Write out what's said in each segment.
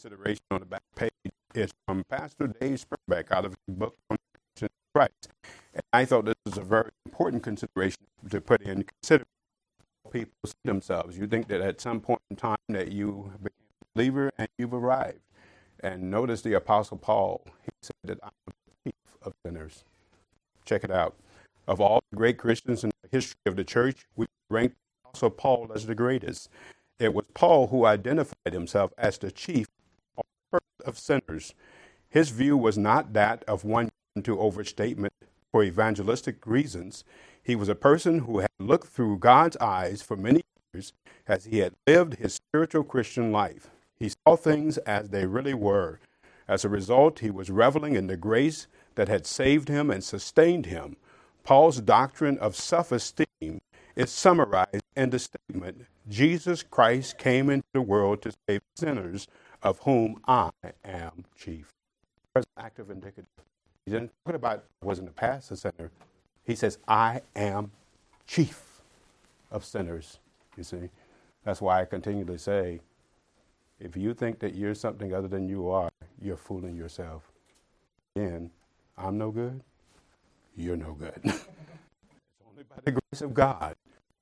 consideration on the back page is from Pastor Dave Spurbeck out of his book on Jesus Christ. And I thought this was a very important consideration to put in, consider people see themselves. You think that at some point in time that you became a believer and you've arrived. And notice the Apostle Paul, he said that I'm the chief of sinners. Check it out. Of all the great Christians in the history of the church, we ranked Apostle Paul as the greatest. It was Paul who identified himself as the chief or first of sinners. His view was not that of one to overstatement for evangelistic reasons. He was a person who had looked through God's eyes for many years as he had lived his spiritual Christian life. He saw things as they really were. As a result, he was reveling in the grace that had saved him and sustained him. Paul's doctrine of self-esteem is summarized in the statement, Jesus Christ came into the world to save sinners, of whom I am chief. That's active indicative. He didn't talk about was in the past a sinner. He says, I am chief of sinners, you see. That's why I continually say, if you think that you're something other than you are, you're fooling yourself. Then, I'm no good, you're no good. It's only by the grace of God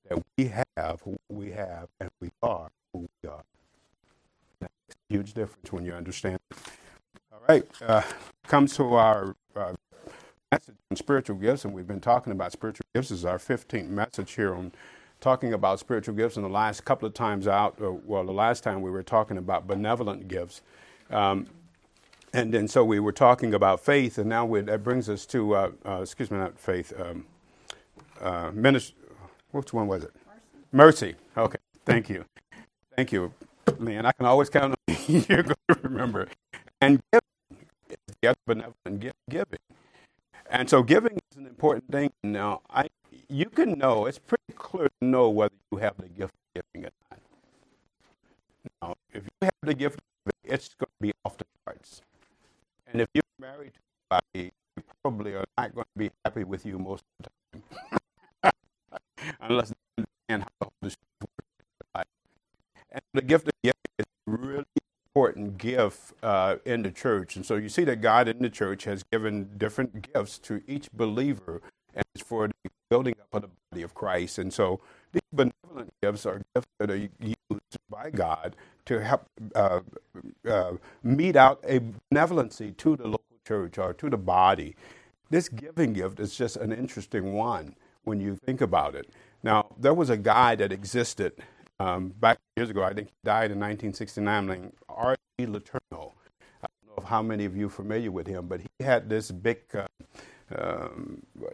that we have who we have and we are who we are. That's a huge difference when you understand. All right, comes to our message on spiritual gifts, and we've been talking about spiritual gifts. This is our 15th message here on talking about spiritual gifts, and the last couple of times out, the last time we were talking about benevolent gifts. And then so we were talking about faith, and now that brings us to, which one was it? Mercy. Okay, thank you. Thank you, Leanne. I can always count on you. You're going to remember. And giving is the other benevolent gift, giving. And so giving is an important thing. Now, you can know, it's pretty clear to know whether you have the gift of giving or not. Now, if you have the gift of giving, it's going to be off the charts. And if you're married to somebody, you probably are not going to be happy with you most of the time. Unless they understand how the Holy Spirit works. And the gift of giving is really important gift in the church. And so you see that God in the church has given different gifts to each believer, and it's for the building up of the body of Christ. And so these benevolent gifts are gifts that are used by God to help mete out a benevolency to the local church or to the body. This giving gift is just an interesting one when you think about it. Now, there was a guy that existed back years ago, I think he died in 1969, named R.E. Letourneau. I don't know how many of you are familiar with him, but he had this big,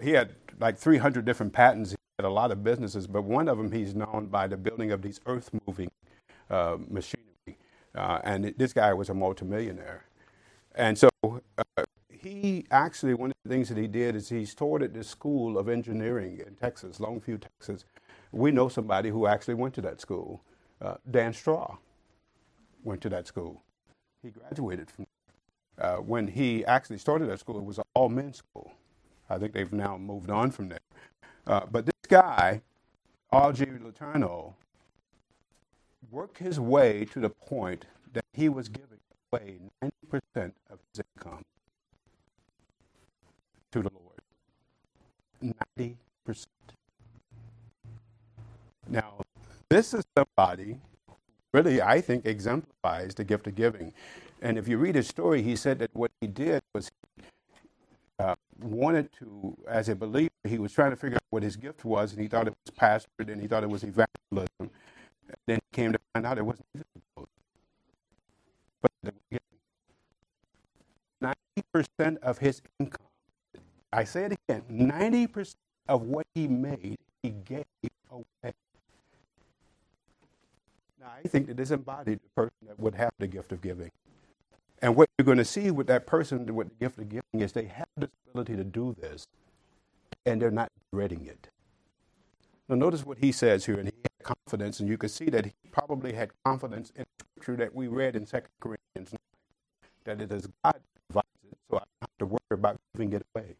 he had like 300 different patents. He had a lot of businesses, but one of them he's known by the building of these earth-moving machinery. This guy was a multimillionaire. And so he actually, one of the things that he did is he started this school of engineering in Texas, Longview, Texas. We know somebody who actually went to that school. Dan Straw went to that school. He graduated from that. When he actually started that school, it was an all-men's school. I think they've now moved on from there. But this guy, R.G. Letourneau, worked his way to the point that he was giving away 90% of his income to the Lord. 90%. Now, this is somebody who really, I think, exemplifies the gift of giving. And if you read his story, he said that what he did was he wanted to, as a believer, he was trying to figure out what his gift was, and he thought it was pastorate, and he thought it was evangelism. And then he came to find out it wasn't either of those. But the giving. 90% of his income. I say it again, 90% of what he made, he gave away. Now, I think that this embodied the person that would have the gift of giving. And what you're going to see with that person with the gift of giving is they have this ability to do this, and they're not dreading it. Now, notice what he says here, and he had confidence, and you can see that he probably had confidence in the scripture that we read in 2 Corinthians 9, that it is God that provides it, so I don't have to worry about giving it away.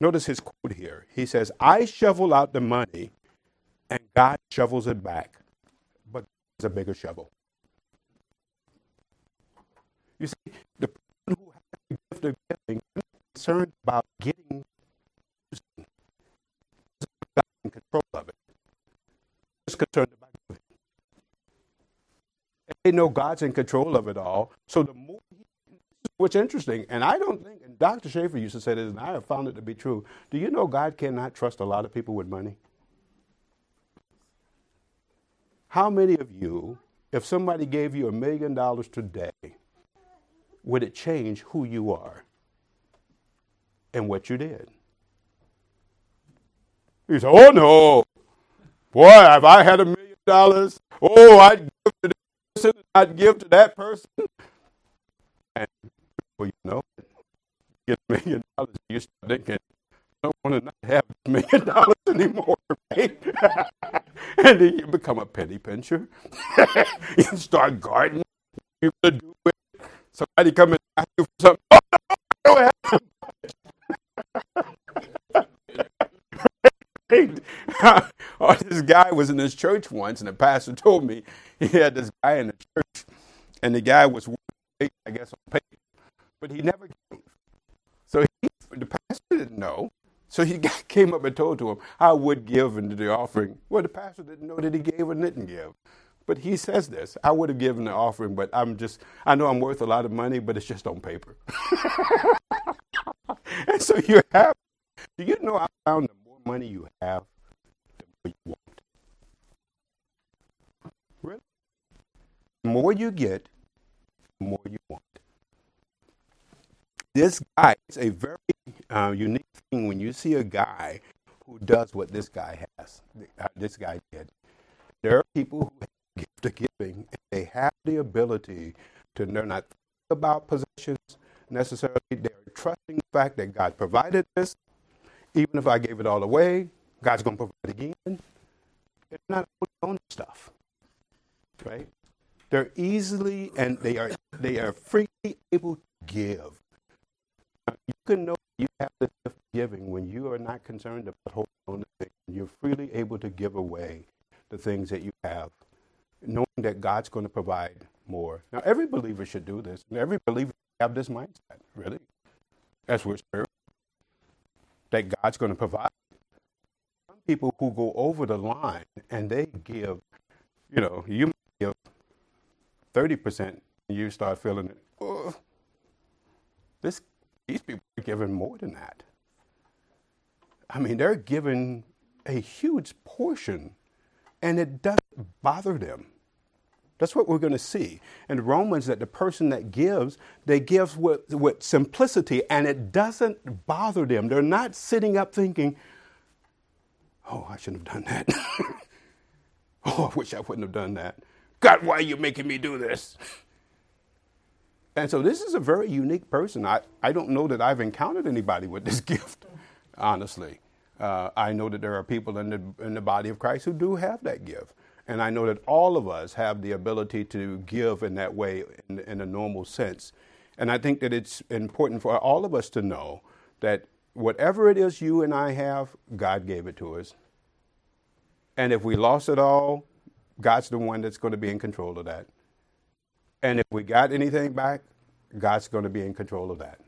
Notice his quote here. He says, I shovel out the money, and God shovels it back, but it's a bigger shovel. concerned about getting in control of it. Just concerned about giving. They know God's in control of it all. So the more he, what's interesting, and I don't think, and Dr. Schaefer used to say this, and I have found it to be true. Do you know God cannot trust a lot of people with money? How many of you, if somebody gave you $1 million today, would it change who you are and what you did? You say, oh no, boy, if I had $1 million, oh, I'd give to this person, I'd give to that person. And well, you know, you get $1 million, you start thinking, I don't want to not have $1 million anymore, right? And then you become a penny pincher. You start gardening. You're going to do it. Somebody come and ask you for something. Oh, no, I don't have much. Oh, this guy was in this church once, and the pastor told me he had this guy in the church, and the guy was, I guess, on paper, but he never gave. So the pastor didn't know. So he came up and told him, I would give into the offering. Well, the pastor didn't know that he gave or didn't give. But he says this, I would have given the offering, but I know I'm worth a lot of money, but it's just on paper. And so you have, do you know I found the more money you have, the more you want? Really? The more you get, the more you want. This guy is a very unique thing when you see a guy who does what this guy has. This guy did. There are people who have the gift of giving, and they have the ability to, they're not thinking about possessions necessarily. They're trusting the fact that God provided this. Even if I gave it all away, God's going to provide again. They're not holding on to stuff, right? They're easily, and they are freely able to give. You can know you have the gift of giving when you are not concerned about holding on to things. You're freely able to give away the things that you have, knowing that God's going to provide more. Now, every believer should do this. And every believer should have this mindset, really. That's what's true. That God's going to provide. Some people who go over the line and they give, you know, you might give 30%, and you start feeling it. Oh, these people are giving more than that. I mean, they're giving a huge portion, and it doesn't bother them. That's what we're going to see in Romans, that the person that gives, they give with simplicity, and it doesn't bother them. They're not sitting up thinking, oh, I shouldn't have done that. Oh, I wish I wouldn't have done that. God, why are you making me do this? And so this is a very unique person. I don't know that I've encountered anybody with this gift, honestly. I know that there are people in the body of Christ who do have that gift. And I know that all of us have the ability to give in that way in a normal sense. And I think that it's important for all of us to know that whatever it is you and I have, God gave it to us. And if we lost it all, God's the one that's going to be in control of that. And if we got anything back, God's going to be in control of that.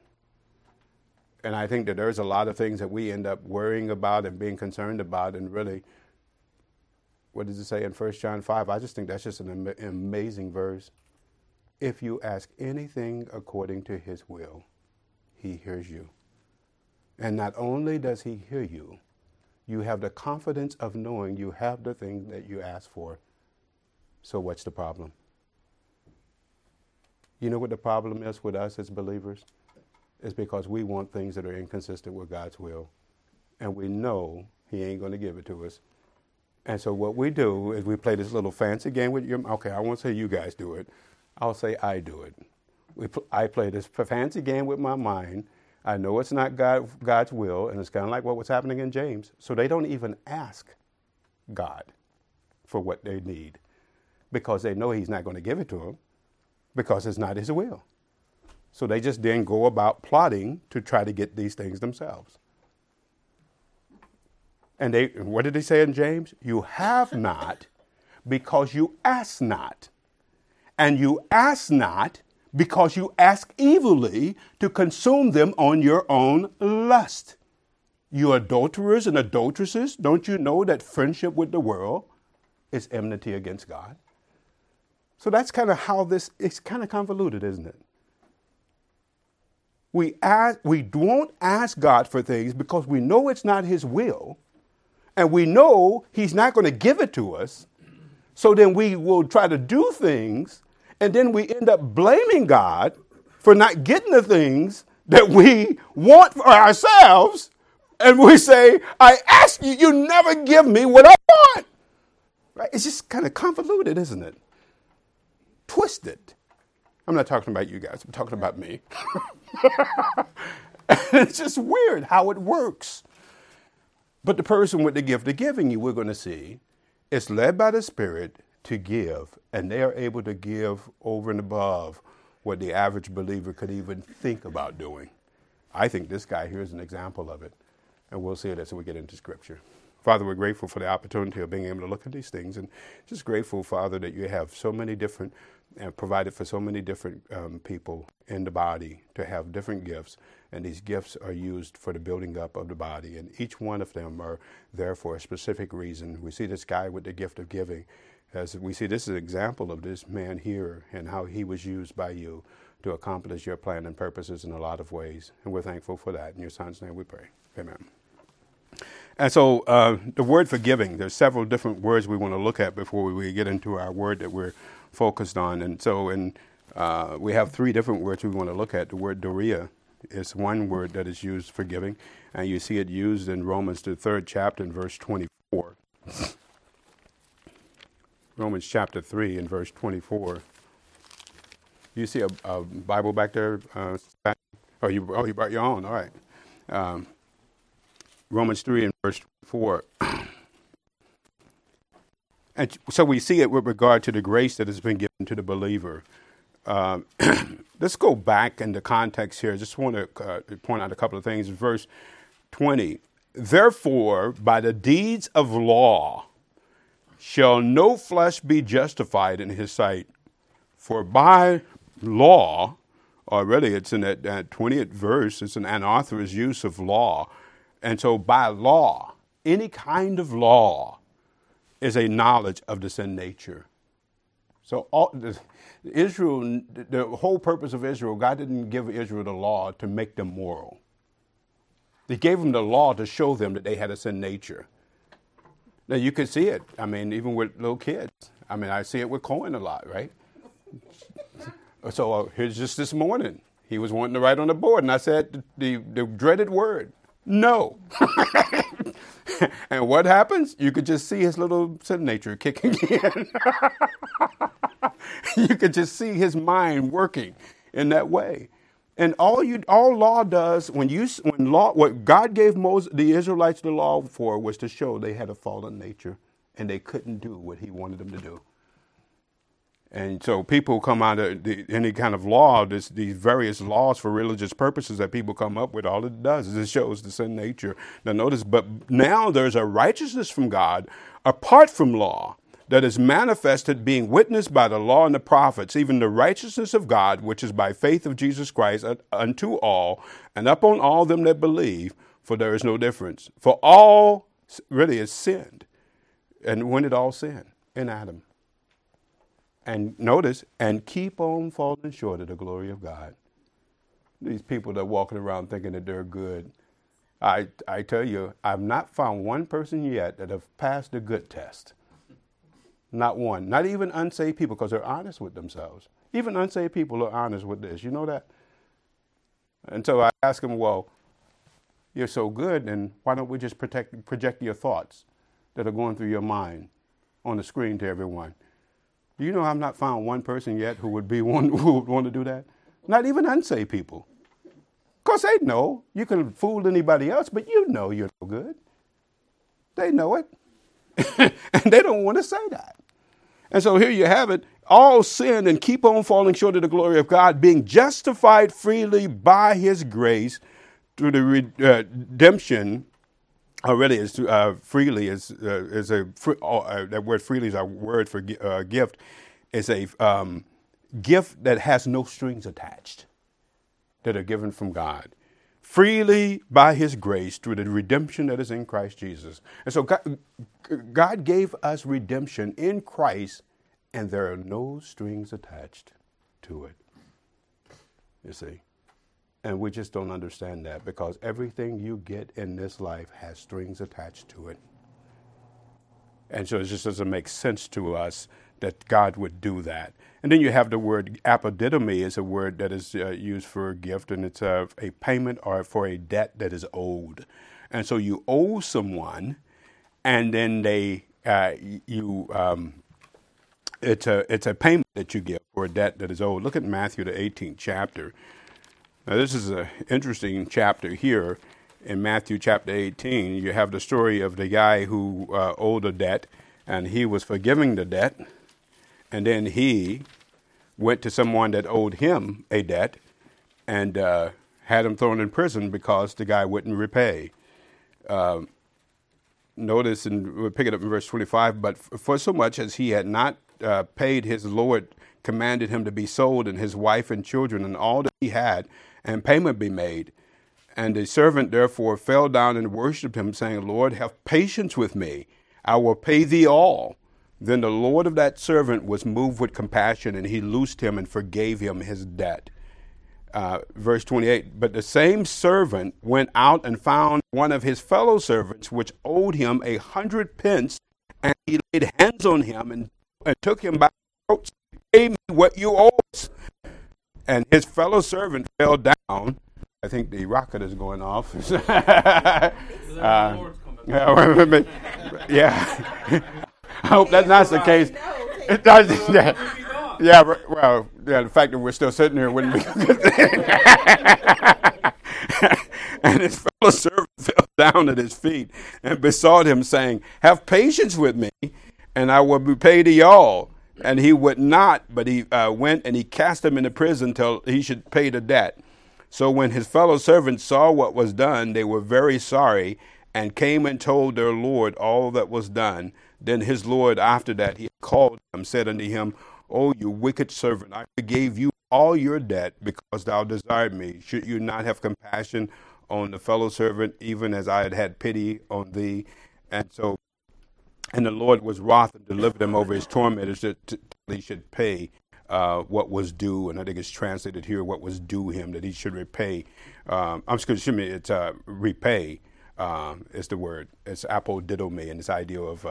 And I think that there's a lot of things that we end up worrying about and being concerned about. And really, what does it say in 1 John 5? I just think that's just an amazing verse. If you ask anything according to his will, he hears you. And not only does he hear you, you have the confidence of knowing you have the thing that you asked for. So what's the problem? You know what the problem is with us as believers? It's because we want things that are inconsistent with God's will. And we know he ain't going to give it to us. And so what we do is we play this little fancy game with you. Okay, I won't say you guys do it. I'll say I do it. I play this fancy game with my mind. I know it's not God's will, and it's kind of like what was happening in James. So they don't even ask God for what they need because they know he's not going to give it to them, because it's not his will. So they just then go about plotting to try to get these things themselves. And what did he say in James? You have not because you ask not. And you ask not because you ask evilly to consume them on your own lust. You adulterers and adulteresses, don't you know that friendship with the world is enmity against God? So that's kind of how this, it's kind of convoluted, isn't it? We won't ask God for things because we know it's not his will, and we know he's not going to give it to us. So then we will try to do things, and then we end up blaming God for not getting the things that we want for ourselves. And we say, I ask you, you never give me what I want. Right? It's just kind of convoluted, isn't it? Twisted. I'm not talking about you guys. I'm talking about me. It's just weird how it works. But the person with the gift of giving, you we're going to see, is led by the Spirit to give. And they are able to give over and above what the average believer could even think about doing. I think this guy here is an example of it. And we'll see it as we get into Scripture. Father, we're grateful for the opportunity of being able to look at these things, and just grateful, Father, that you have so many different, and provided for so many different people in the body to have different gifts, and these gifts are used for the building up of the body, and each one of them are there for a specific reason. We see this guy with the gift of giving, as we see this is an example of this man here and how he was used by you to accomplish your plan and purposes in a lot of ways, and we're thankful for that. In your Son's name we pray, amen. And so the word for giving, there's several different words we want to look at before we get into our word that we're focused on. And so we have three different words we want to look at. The word dorea is one word that is used for giving. And you see it used in Romans, the 3rd chapter, in verse 24. Romans chapter 3 and verse 24. You see a Bible back there? You brought your own. All right. Romans 3 and verse 4. And so we see it with regard to the grace that has been given to the believer. Let's go back in the context here. I just want to point out a couple of things. Verse 20. Therefore, by the deeds of law shall no flesh be justified in his sight. For by law, already it's in that 20th verse, it's an unauthorized use of law. And so by law, any kind of law is a knowledge of the sin nature. So Israel, the whole purpose of Israel, God didn't give Israel the law to make them moral. He gave them the law to show them that they had a sin nature. Now you can see it. I mean, even with little kids. I mean, I see it with Cohen a lot, right? So here's just this morning. He was wanting to write on the board, and I said the dreaded word. No. And what happens? You could just see his little sin nature kicking in. You could just see his mind working in that way. And all law does, what God gave the Israelites the law for was to show they had a fallen nature and they couldn't do what he wanted them to do. And so people come out of any kind of law, these various laws for religious purposes that people come up with, all it does is it shows the sin nature. Now notice, but now there's a righteousness from God apart from law that is manifested, being witnessed by the law and the prophets, even the righteousness of God, which is by faith of Jesus Christ unto all and upon all them that believe, for there is no difference. For all really is sinned. And when did all sin? In Adam. And notice, and keep on falling short of the glory of God. These people that are walking around thinking that they're good. I tell you, I've not found one person yet that have passed the good test. Not one. Not even unsaved people, because they're honest with themselves. Even unsaved people are honest with this. You know that? And so I ask them, well, you're so good, then why don't we just project your thoughts that are going through your mind on the screen to everyone? You know, I've not found one person yet who would want to do that. Not even unsaved people. Because they know you can fool anybody else, but you know you're no good. They know it. And they don't want to say that. And so here you have it. All sin and keep on falling short of the glory of God, being justified freely by his grace through the redemption. Already is freely is a that word freely is a word for gift. It's a gift that has no strings attached, that are given from God freely by his grace through the redemption that is in Christ Jesus. And so God gave us redemption in Christ, and there are no strings attached to it, you see. And we just don't understand that, because everything you get in this life has strings attached to it. And so it just doesn't make sense to us that God would do that. And then you have the word apodidomy, is a word that is used for a gift, and it's a payment or for a debt that is owed. And so you owe someone, and then they it's a payment that you give for a debt that is owed. Look at Matthew, the 18th chapter. Now, this is an interesting chapter here in Matthew chapter 18. You have the story of the guy who owed a debt, and he was forgiving the debt. And then he went to someone that owed him a debt and had him thrown in prison because the guy wouldn't repay. Notice, and we'll pick it up in verse 25, but for so much as he had not paid, his Lord commanded him to be sold, and his wife and children and all that he had, and payment be made. And the servant therefore fell down and worshipped him, saying, Lord, have patience with me, I will pay thee all. Then the Lord of that servant was moved with compassion, and he loosed him and forgave him his debt. Verse 28, but the same servant went out and found one of his fellow servants, which owed him 100 pence, and he laid hands on him and took him by the throat, pay me what you owe us. And his fellow servant fell down. I think the rocket is going off. Yeah. I hope that's not the case. Yeah, well, yeah, the fact that we're still sitting here wouldn't be a good thing. And his fellow servant fell down at his feet and besought him, saying, have patience with me, and I will repay to y'all. And he would not, but he went and he cast him into prison till he should pay the debt. So when his fellow servants saw what was done, they were very sorry and came and told their Lord all that was done. Then his Lord, after that, he called him, said unto him, O you wicked servant, I forgave you all your debt because thou desired me. Should you not have compassion on the fellow servant, even as I had had pity on thee? And the Lord was wroth and delivered him over his tormentors that he should pay what was due. And I think it's translated here, what was due him, that he should repay. Repay. Is the word. It's apodidomi, and this idea of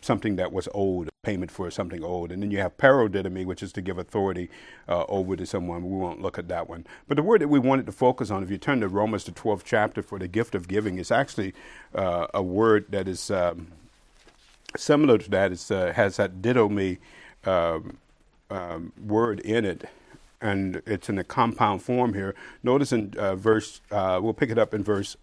something that was owed, payment for something owed. And then you have parodidomi, which is to give authority over to someone. We won't look at that one. But the word that we wanted to focus on, if you turn to Romans, the 12th chapter, for the gift of giving, is actually a word that is similar to that. It has that didomi word in it. And it's in a compound form here. Notice in we'll pick it up in verse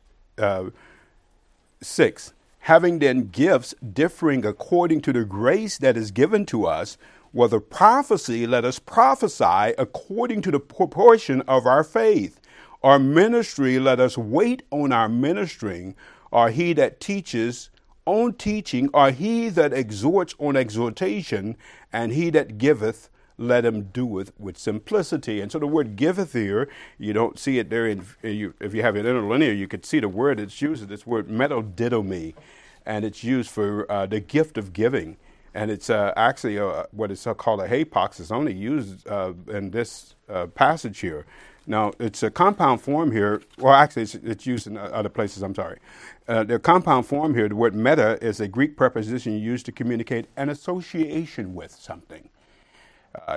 6. Having then gifts differing according to the grace that is given to us, whether prophecy, let us prophesy according to the proportion of our faith. Or ministry, let us wait on our ministering. Or he that teaches on teaching. Or he that exhorts on exhortation. And he that giveth, let him do it with simplicity. And so the word giveth here, you don't see it there. If you have an interlinear, you could see the word it's used. This word metodidomi, and it's used for the gift of giving. And it's actually what is called a hapax. It's only used in this passage here. Now, it's a compound form here. Well, actually, it's used in other places. I'm sorry. The compound form here, the word meta, is a Greek preposition used to communicate an association with something.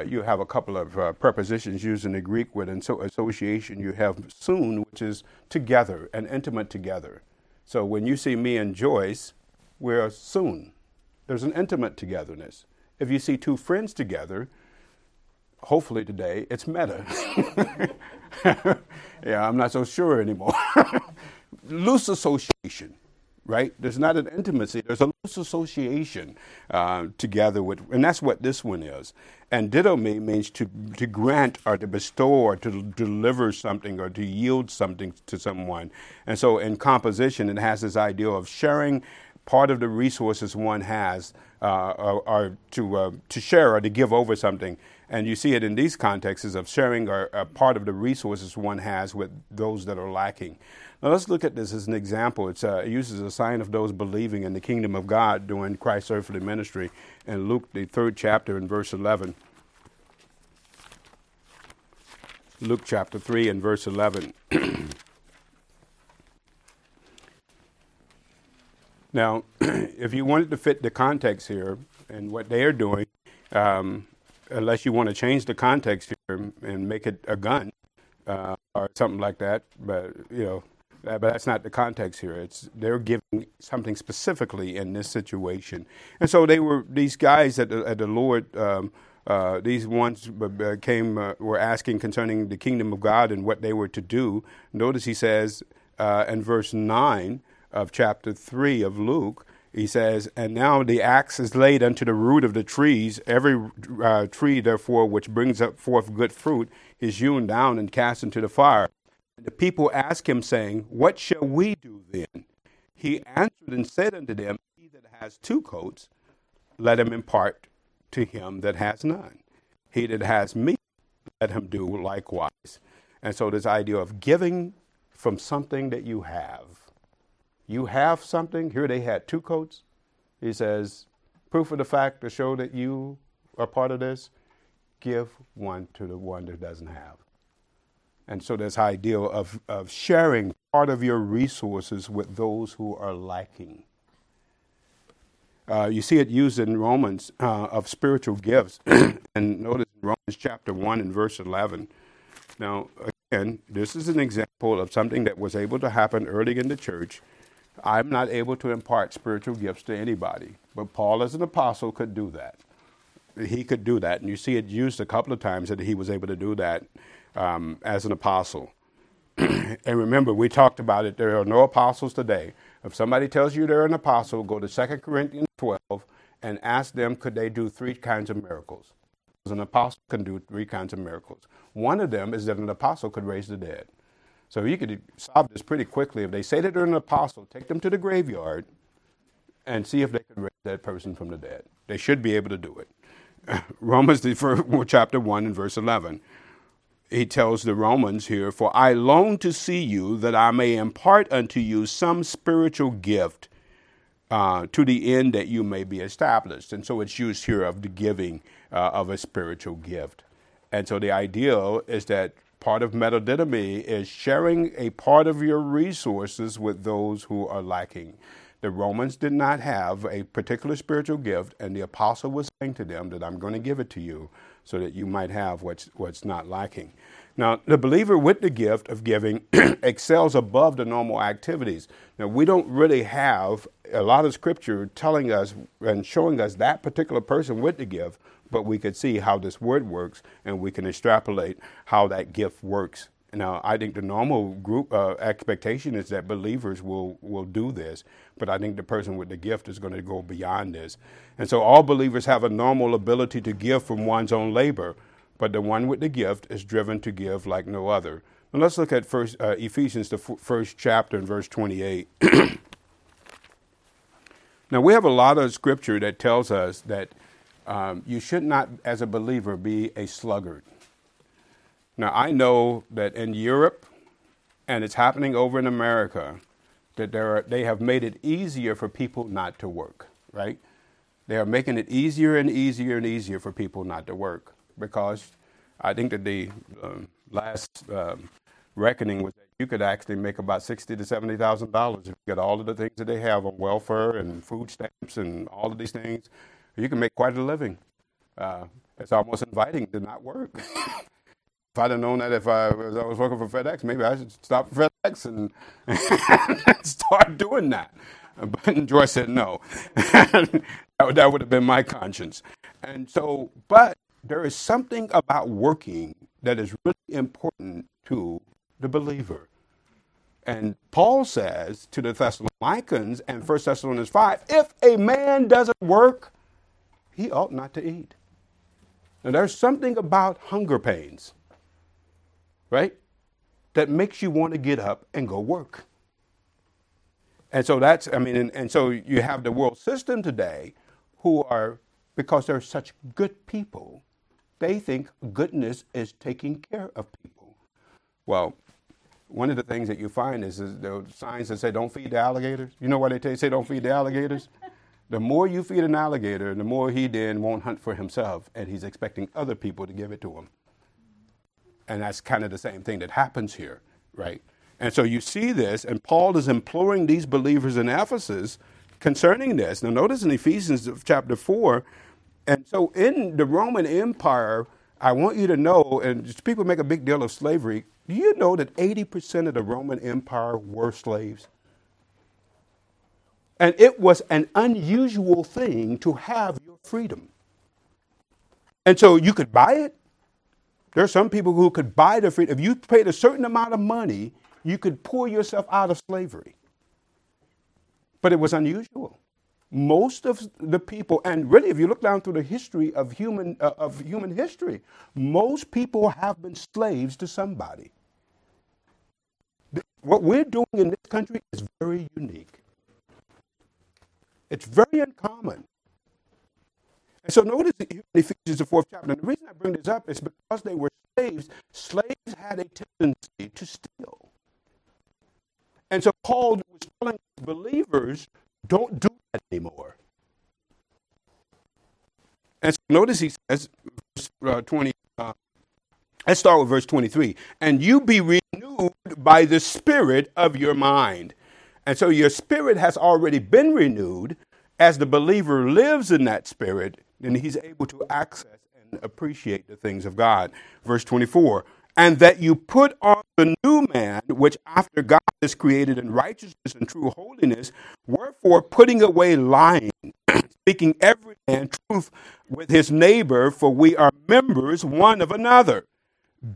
You have a couple of prepositions used in the Greek word, and so association you have soon, which is together, an intimate together. So when you see me and Joyce, we're soon. There's an intimate togetherness. If you see two friends together, hopefully today, it's meta. Yeah, I'm not so sure anymore. Loose association. Right? There's not an intimacy. There's a loose association together with, and that's what this one is. And didomi means to grant or to bestow or to deliver something or to yield something to someone. And so in composition, it has this idea of sharing part of the resources one has are to share or to give over something. And you see it in these contexts of sharing a part of the resources one has with those that are lacking. Now, let's look at this as an example. It uses a sign of those believing in the kingdom of God during Christ's earthly ministry in Luke, the 3rd chapter and verse 11. Luke chapter 3 and verse 11. Now, if you wanted to fit the context here and what they are doing, unless you want to change the context here and make it a gun or something like that, but that's not the context here. It's they're giving something specifically in this situation, and so they were these guys at the Lord. These ones were asking concerning the kingdom of God and what they were to do. Notice he says in verse 9 of chapter 3 of Luke. He says, and now the axe is laid unto the root of the trees. Every tree, therefore, which brings up forth good fruit is hewn down and cast into the fire. And the people ask him, saying, what shall we do then? He answered and said unto them, he that has two coats, let him impart to him that has none. He that has meat, let him do likewise. And so this idea of giving from something that you have. You have something. Here they had two coats. He says, proof of the fact to show that you are part of this, give one to the one that doesn't have. And so this idea of sharing part of your resources with those who are lacking. You see it used in Romans of spiritual gifts. And notice Romans chapter 1 and verse 11. Now, again, this is an example of something that was able to happen early in the church. I'm not able to impart spiritual gifts to anybody, but Paul as an apostle could do that. He could do that, and you see it used a couple of times that he was able to do that as an apostle. And remember, we talked about it, there are no apostles today. If somebody tells you they're an apostle, go to 2 Corinthians 12 and ask them, could they do three kinds of miracles? An apostle can do three kinds of miracles. One of them is that an apostle could raise the dead. So you could solve this pretty quickly. If they say that they're an apostle, take them to the graveyard and see if they can raise that person from the dead. They should be able to do it. Romans chapter 1 and verse 11. He tells the Romans here, for I long to see you that I may impart unto you some spiritual gift to the end that you may be established. And so it's used here of the giving of a spiritual gift. And so the ideal is that part of metadidomy is sharing a part of your resources with those who are lacking. The Romans did not have a particular spiritual gift, and the apostle was saying to them that I'm going to give it to you so that you might have what's not lacking. Now, the believer with the gift of giving excels above the normal activities. Now, we don't really have a lot of scripture telling us and showing us that particular person with the gift, but we could see how this word works, and we can extrapolate how that gift works. Now, I think the normal group expectation is that believers will do this, but I think the person with the gift is going to go beyond this. And so all believers have a normal ability to give from one's own labor, but the one with the gift is driven to give like no other. Now, let's look at Ephesians, the first chapter and verse 28. Now, we have a lot of scripture that tells us that you should not, as a believer, be a sluggard. Now, I know that in Europe, and it's happening over in America, that they have made it easier for people not to work, right? They are making it easier and easier and easier for people not to work, because I think that the last reckoning was that you could actually make about $60,000 to $70,000 if you get all of the things that they have on welfare and food stamps and all of these things. You can make quite a living. It's almost inviting to not work. If I'd have known that as I was working for FedEx, maybe I should stop FedEx and start doing that. But Joyce said no. That would have been my conscience. And so, but there is something about working that is really important to the believer. And Paul says to the Thessalonians in 1 Thessalonians 5, if a man doesn't work, he ought not to eat. Now, there's something about hunger pains, right, that makes you want to get up and go work. And so that's, I mean, and so you have the world system today who are, because they're such good people, they think goodness is taking care of people. Well, one of the things that you find is there are signs that say don't feed the alligators. You know why they say don't feed the alligators? The more you feed an alligator, the more he then won't hunt for himself, and he's expecting other people to give it to him. And that's kind of the same thing that happens here, right? And so you see this, and Paul is imploring these believers in Ephesus concerning this. Now notice in Ephesians chapter 4, and so in the Roman Empire, I want you to know, and people make a big deal of slavery, do you know that 80% of the Roman Empire were slaves? And it was an unusual thing to have your freedom. And so you could buy it. There are some people who could buy the freedom. If you paid a certain amount of money, you could pull yourself out of slavery. But it was unusual. Most of the people, and really if you look down through the history of human history, most people have been slaves to somebody. What we're doing in this country is very unique. It's very uncommon. And so notice in Ephesians, the 4th chapter, and the reason I bring this up is because they were slaves. Slaves had a tendency to steal. And so Paul was telling believers, don't do that anymore. And so notice he says, let's start with verse 23. And you be renewed by the spirit of your mind. And so your spirit has already been renewed. As the believer lives in that spirit, then he's able to access and appreciate the things of God. Verse 24, and that you put on the new man, which after God is created in righteousness and true holiness, wherefore putting away lying, speaking every man truth with his neighbor, for we are members one of another.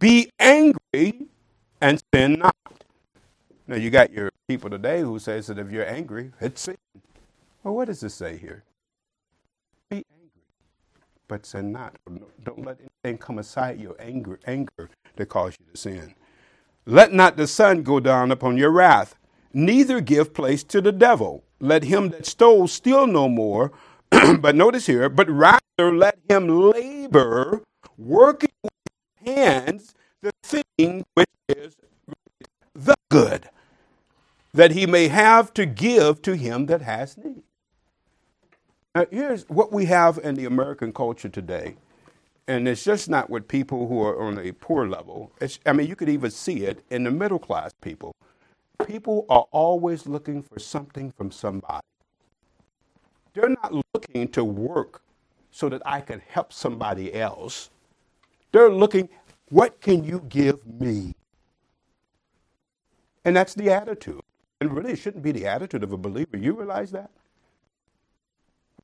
Be angry and sin not. Now, you got your people today who says that if you're angry, it's sin. Well, what does this say here? Be angry, but sin not. Don't let anything come aside your anger to cause you to sin. Let not the sun go down upon your wrath, neither give place to the devil. Let him that stole steal no more. But notice here, but rather let him labor, working with his hands the thing which is the good, that he may have to give to him that has need. Now, here's what we have in the American culture today. And it's just not with people who are on a poor level. You could even see it in the middle class people. People are always looking for something from somebody. They're not looking to work so that I can help somebody else. They're looking, what can you give me? And that's the attitude. And really, it shouldn't be the attitude of a believer. You realize that?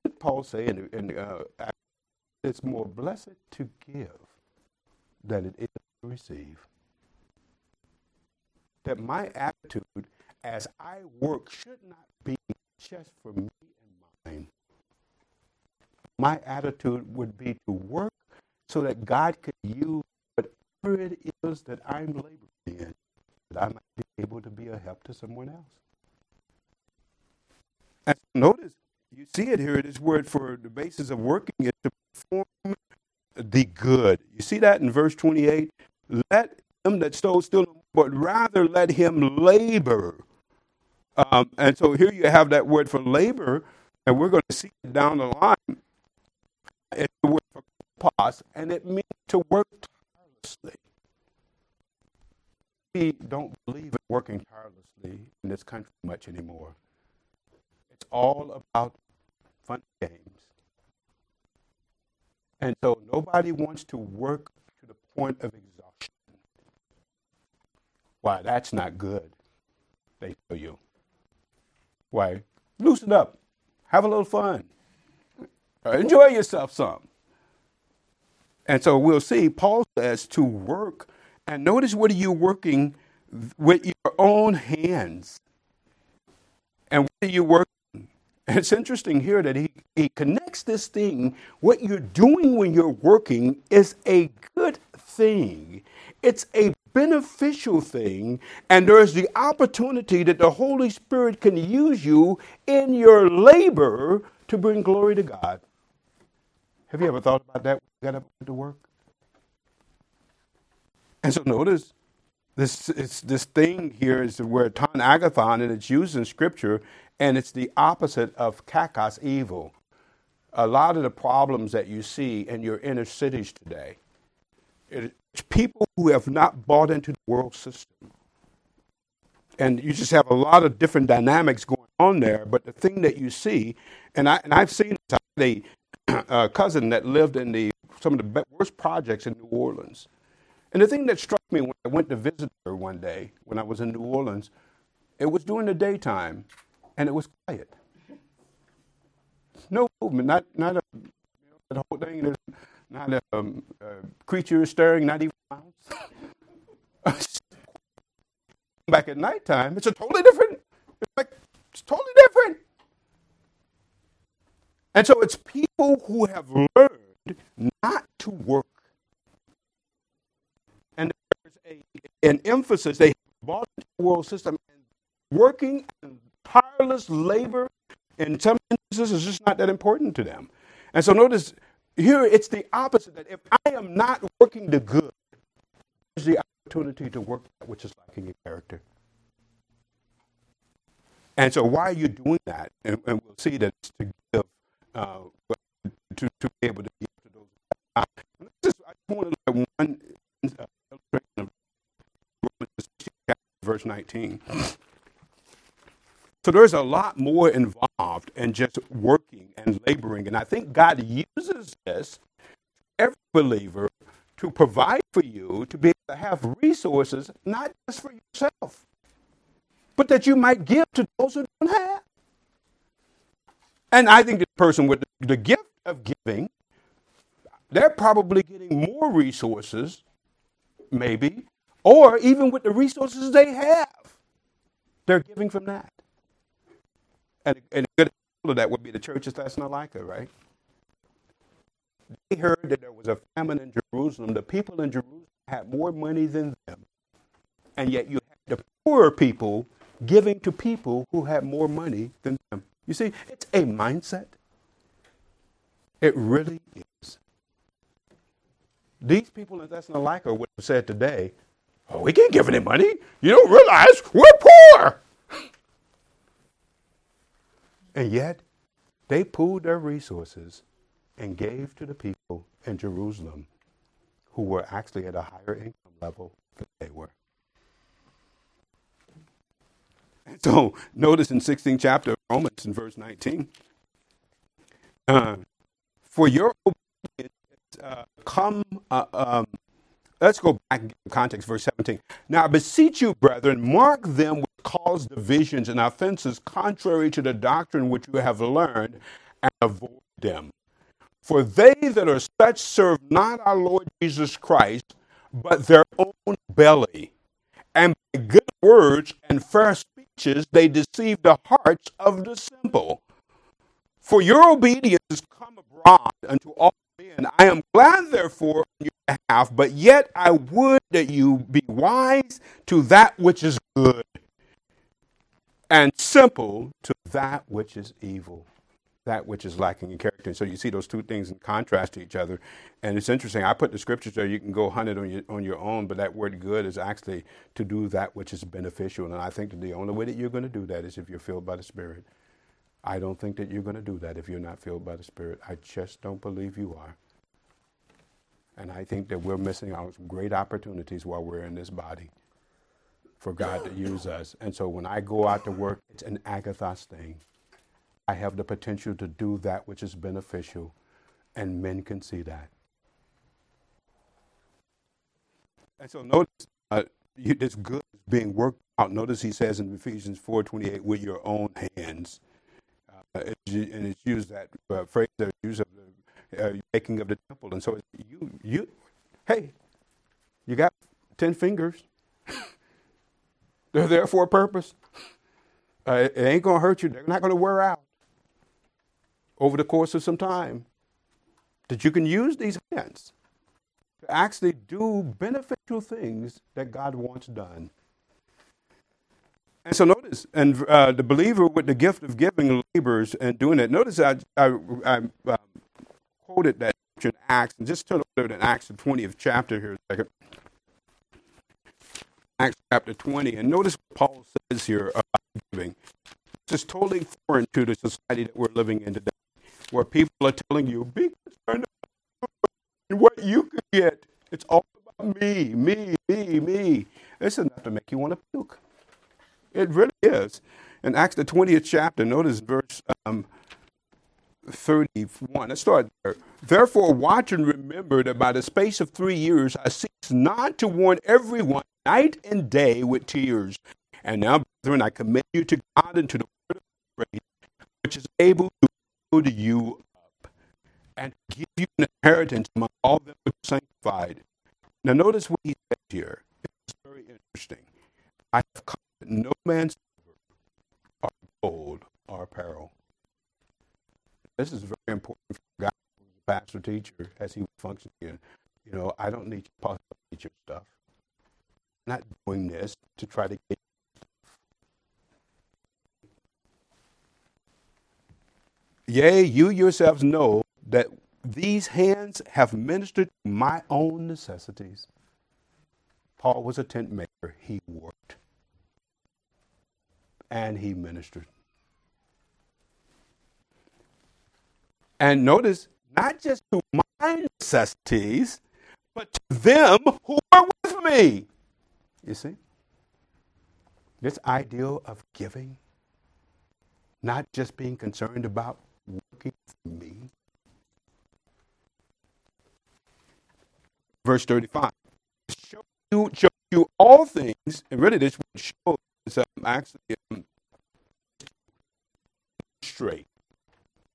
What did Paul say? It's more blessed to give than it is to receive. That my attitude as I work should not be just for me and mine. My attitude would be to work so that God could use whatever it is that I'm laboring in, that I might be able to be a help to someone else. And notice, you see it here, this word for the basis of working is to perform the good. You see that in verse 28? Let him that stole steal, but rather let him labor. And so here you have that word for labor, and we're going to see it down the line. It's the word for copas, and it means to work tirelessly. We don't believe in working tirelessly in this country much anymore. It's all about fun games. And so nobody wants to work to the point of exhaustion. Why, that's not good, they tell you. Why, loosen up. Have a little fun. Enjoy yourself some. And so we'll see, Paul says to work. And notice what are you working with your own hands? And what are you working? It's interesting here that he connects this thing. What you're doing when you're working is a good thing. It's a beneficial thing, and there's the opportunity that the Holy Spirit can use you in your labor to bring glory to God. Have you ever thought about that when you got up to work? And so notice, this thing here is the word ton agathon, and it's used in Scripture, and it's the opposite of kakos, evil. A lot of the problems that you see in your inner cities today, it's people who have not bought into the world system. And you just have a lot of different dynamics going on there, but the thing that you see, and I've seen this, I had a cousin that lived in some of the worst projects in New Orleans. And the thing that struck me when I went to visit her one day when I was in New Orleans, it was during the daytime, and it was quiet. No movement, not a, you know, the whole thing, there's not a creature stirring, not even a mouse. Back at nighttime, it's totally different. And so it's people who have learned not to work. And there's an emphasis, they bought into the world system, and working and tireless labor in some instances is just not that important to them. And so notice here it's the opposite, that if I am not working the good, there's the opportunity to work that which is lacking in character. And so why are you doing that? And we'll see that it's to give, to be able to give to those. I just want to look at one illustration of Romans verse 19. So there's a lot more involved in just working and laboring. And I think God uses this, every believer, to provide for you, to be able to have resources, not just for yourself, but that you might give to those who don't have. And I think the person with the gift of giving, they're probably getting more resources, maybe, or even with the resources they have, they're giving from that. And a good example of that would be the church of Thessalonica, right? They heard that there was a famine in Jerusalem. The people in Jerusalem had more money than them. And yet you had the poorer people giving to people who had more money than them. You see, it's a mindset. It really is. These people in Thessalonica would have said today, "Oh, we can't give any money. You don't realize we're poor." And yet, they pooled their resources and gave to the people in Jerusalem who were actually at a higher income level than they were. And so, notice in 16th chapter of Romans, in verse 19, for your obedience let's go back in context, verse 17. Now I beseech you, brethren, mark them which cause divisions and offenses contrary to the doctrine which you have learned, and avoid them. For they that are such serve not our Lord Jesus Christ, but their own belly. And by good words and fair speeches they deceive the hearts of the simple. For your obedience is come abroad unto all men. I am glad, therefore, on your behalf, but yet I would that you be wise to that which is good, and simple to that which is evil, that which is lacking in character. And so you see those two things in contrast to each other. And it's interesting. I put the scriptures there. You can go hunt it on your own, but that word good is actually to do that which is beneficial. And I think that the only way that you're going to do that is if you're filled by the Spirit. I don't think that you're going to do that if you're not filled by the Spirit. I just don't believe you are. And I think that we're missing out on some great opportunities while we're in this body for God to use us. And so when I go out to work, it's an agathos thing. I have the potential to do that which is beneficial, and men can see that. And so notice this good is being worked out. Notice he says in Ephesians 4:28, with your own hands. And it's used, that phrase, that use of the making of the temple. And so you got 10 fingers. They're there for a purpose. It ain't going to hurt you. They're not going to wear out over the course of some time. That you can use these hands. to actually do beneficial things that God wants done. And so notice, and the believer with the gift of giving labors and doing it. Notice I quoted that in Acts, and just turn over to Acts, the 20th chapter here a second. Acts chapter 20, and notice what Paul says here about giving. This is totally foreign to the society that we're living in today, where people are telling you, be concerned about what you can get. It's all about me, me, me, me. It's enough to make you want to puke. It really is. In Acts the 20th chapter, notice verse 31. Let's start there. Therefore, watch and remember that by the space of 3 years I ceased not to warn everyone night and day with tears. And now, brethren, I commend you to God and to the word of His grace, which is able to build you up and give you an inheritance among all that are sanctified. Now, notice what he says here. It's very interesting. I have come that no man's silver or gold or apparel. This is very important for God, the pastor, teacher, as he was functioning. You know, I don't need your pastor, teacher stuff. I'm not doing this to try to get stuff. Yea, you yourselves know that these hands have ministered to my own necessities. Paul was a tent maker. He worked. And he ministered. And notice, not just to my necessities, but to them who are with me. You see? This ideal of giving, not just being concerned about working for me. Verse 35. Show you all things, and really this would show is actually straight.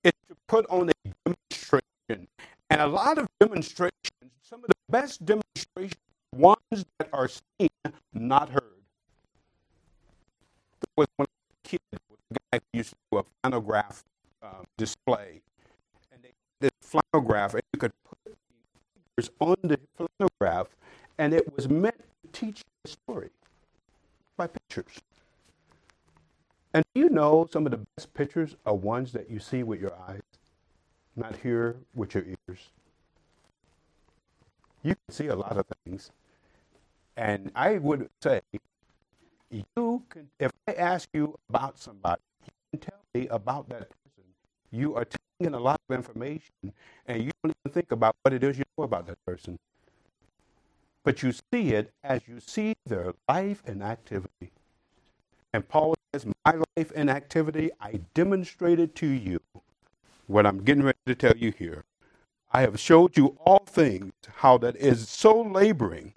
It's to put on a demonstration. And a lot of demonstrations, some of the best demonstrations, ones that are seen, not heard. There was one kid, a guy who used to do a flannelgraph display. And they did this flannelgraph, and you could put figures on the flannelgraph, and it was meant to teach the story by pictures. And do you know some of the best pictures are ones that you see with your eyes, not hear with your ears? You can see a lot of things. And I would say, you can. If I ask you about somebody, you can tell me about that person. You are taking a lot of information, and you don't even think about what it is you know about that person. But you see it as you see their life and activity. And Paul says, my life and activity, I demonstrated to you what I'm getting ready to tell you here. I have showed you all things, how that is so laboring.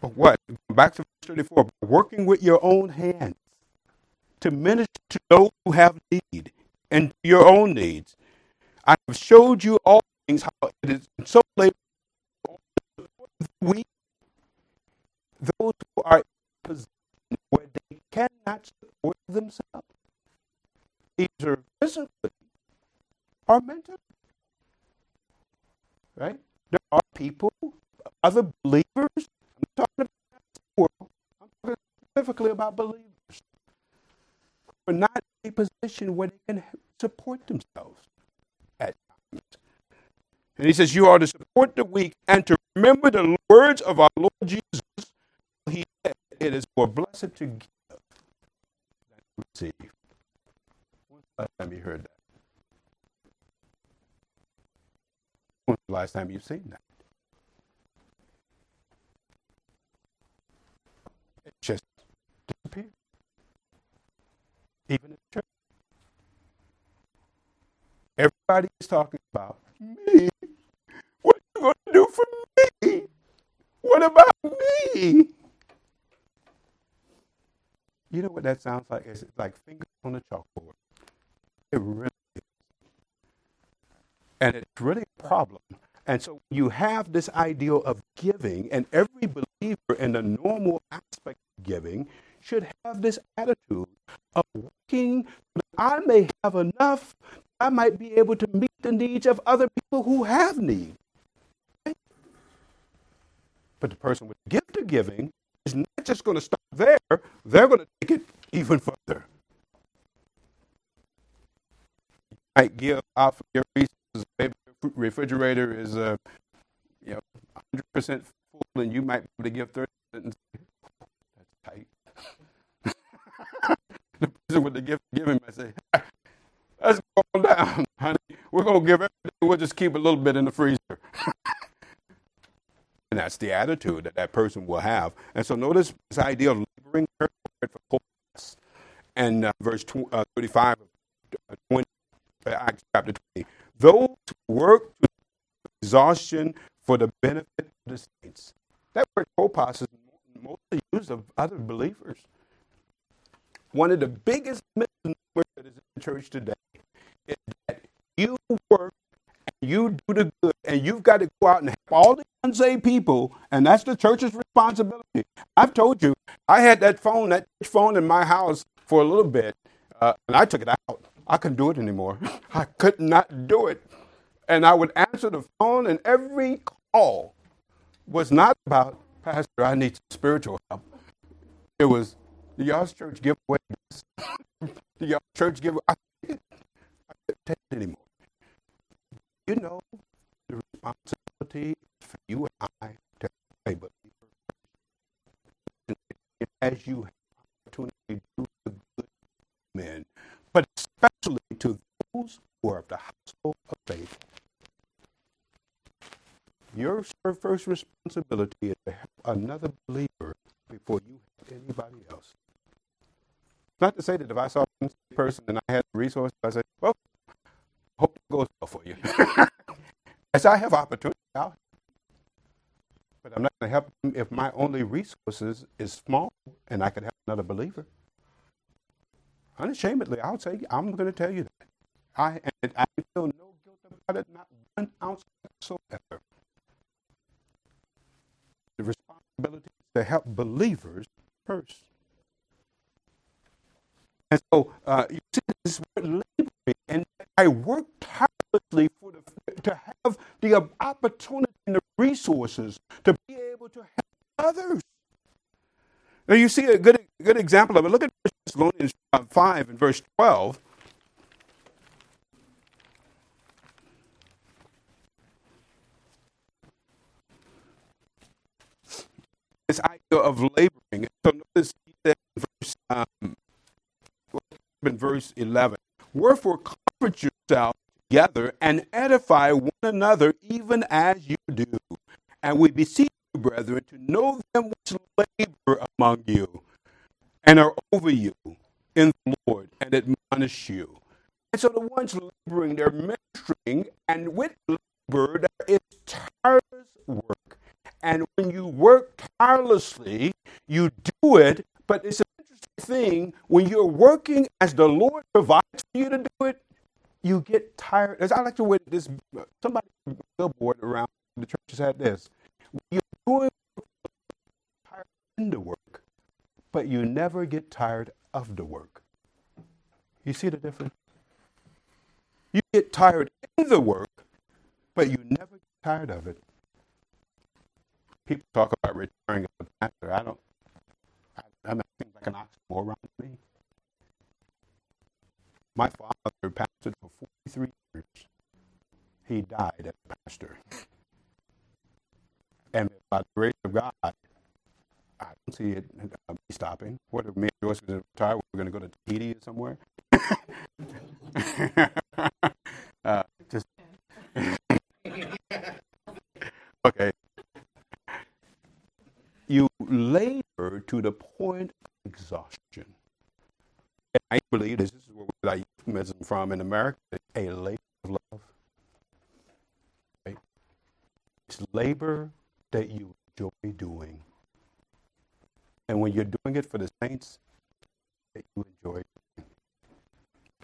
But what? Back to verse 34. Working with your own hands to minister to those who have need and your own needs. I have showed you all things, how it is so laboring. We, those who are in a position where they cannot support themselves, either physically or mentally. Right? There are people, other believers. I'm talking about the world. I'm talking specifically about believers who are not in a position where they can support themselves at times. And he says, you are to support the weak and to remember the words of our Lord Jesus. He said, it is more blessed to give than to receive. When's the last time you heard that? When's the last time you've seen that? It just disappeared. Even in church. Everybody is talking about me. What are you going to do for me? What about me? You know what that sounds like? It's like fingers on a chalkboard. It really is. And it's really a problem. And so you have this ideal of giving, and every believer in the normal aspect of giving should have this attitude of working that I may have enough, I might be able to meet the needs of other people who have need. Right? But the person with the gift of giving is not just going to stop there. They're going to take it even further. You might give out for your resources. Maybe your refrigerator is 100% full, and you might be able to give 30% and say, oh, that's tight. The person with the gift of giving might say, let's go down, honey. We're going to give everything. We'll just keep a little bit in the freezer. And that's the attitude that that person will have. And so notice this idea of laboring for copas. And verse 35 of 20, Acts chapter 20. Those who work to exhaustion for the benefit of the saints. That word copas is mostly used of other believers. One of the biggest misnomers that is in the church today is that you work and you do the good, and you've got to go out and help all the unsaved people, and that's the church's responsibility. I've told you, I had that phone in my house for a little bit, and I took it out. I couldn't do it anymore. I could not do it. And I would answer the phone, and every call was not about, Pastor, I need some spiritual help. It was, do y'all's church give away this? Do y'all's church give away? I couldn't take it anymore. You know, the responsibility is for you and I to help a believer. As you have opportunity to do the good men, but especially to those who are of the household of faith. Your first responsibility is to help another believer before you help anybody else. Not to say that if I saw one person and I had the resources, I say, well, hope it goes well for you. As I have opportunity, I'll help you. But I'm not going to help them if my only resources is small and I can help another believer. Unashamedly, I'm going to tell you that. I feel no guilt about it, not 1 ounce whatsoever. The responsibility is to help believers first. And so you see this word laboring, and I work tirelessly to have the opportunity and the resources to be able to help others. Now you see a good example of it. Look at Thessalonians 5 and verse 12. This idea of laboring. So notice he said in verse 11. Wherefore comfort yourselves together and edify one another even as you do. And we beseech you, brethren, to know them which labor among you and are over you in the Lord and admonish you. And so the ones laboring, they're ministering, and with labor there is tireless work. And when you work tirelessly, you do it, but it's an interesting thing. When you're working as the Lord provides for you to do it, you get tired. As I like to wear this, somebody billboard around the churches had this. When you're doing work, you're tired in the work, but you never get tired of the work. You see the difference? You get tired in the work, but you never get tired of it. People talk about retiring as a pastor. I seems like an oxymoron to me. My father pastored for 43 years. He died as a pastor. And by the grace of God, I don't see it stopping. Whether me and Joyce going to retire, we're going to go to Tahiti or somewhere. Just okay. You labor to the point of exhaustion. And I believe this is where we get euphemism from in America, a labor of love. Right? It's labor that you enjoy doing. And when you're doing it for the saints, that you enjoy doing.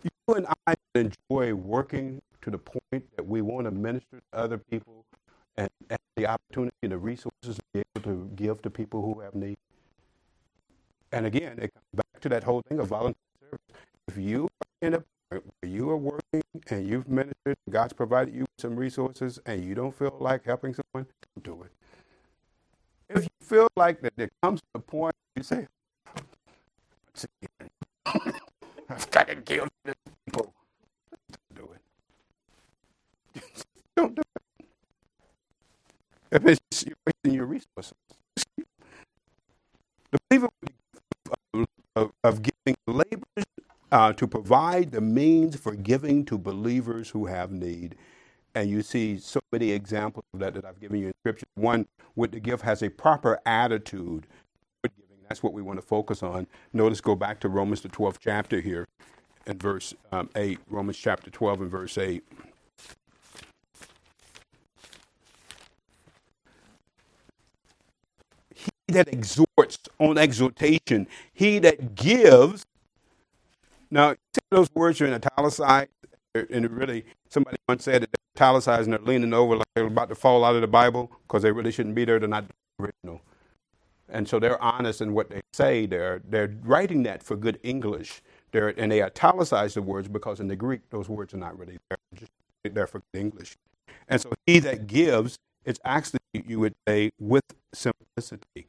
You and I enjoy working to the point that we want to minister to other people and the opportunity and the resources to be able to give to people who have need. And again, it comes back to that whole thing of voluntary service. If you are in a point where you are working and you've ministered, and God's provided you with some resources, and you don't feel like helping someone, do it. If you feel like that, there comes a point you say, once again, I've got to kill these people. Don't do it. Don't do it. If it's wasting your resources. The believer of giving labors to provide the means for giving to believers who have need. And you see so many examples of that I've given you in Scripture. One, would the gift has a proper attitude for giving. That's what we want to focus on. Notice, go back to Romans, the 12th chapter here, and verse 8. Romans chapter 12 and verse 8. He that exhorts on exhortation, he that gives. Now, those words are in italicized. And really, somebody once said that they're italicized and they're leaning over like they're about to fall out of the Bible because they really shouldn't be there. They're not original. And so they're honest in what they say. They're writing that for good English. And they italicize the words because in the Greek, those words are not really there. They're just there for good English. And so he that gives, it's actually, you would say, with simplicity.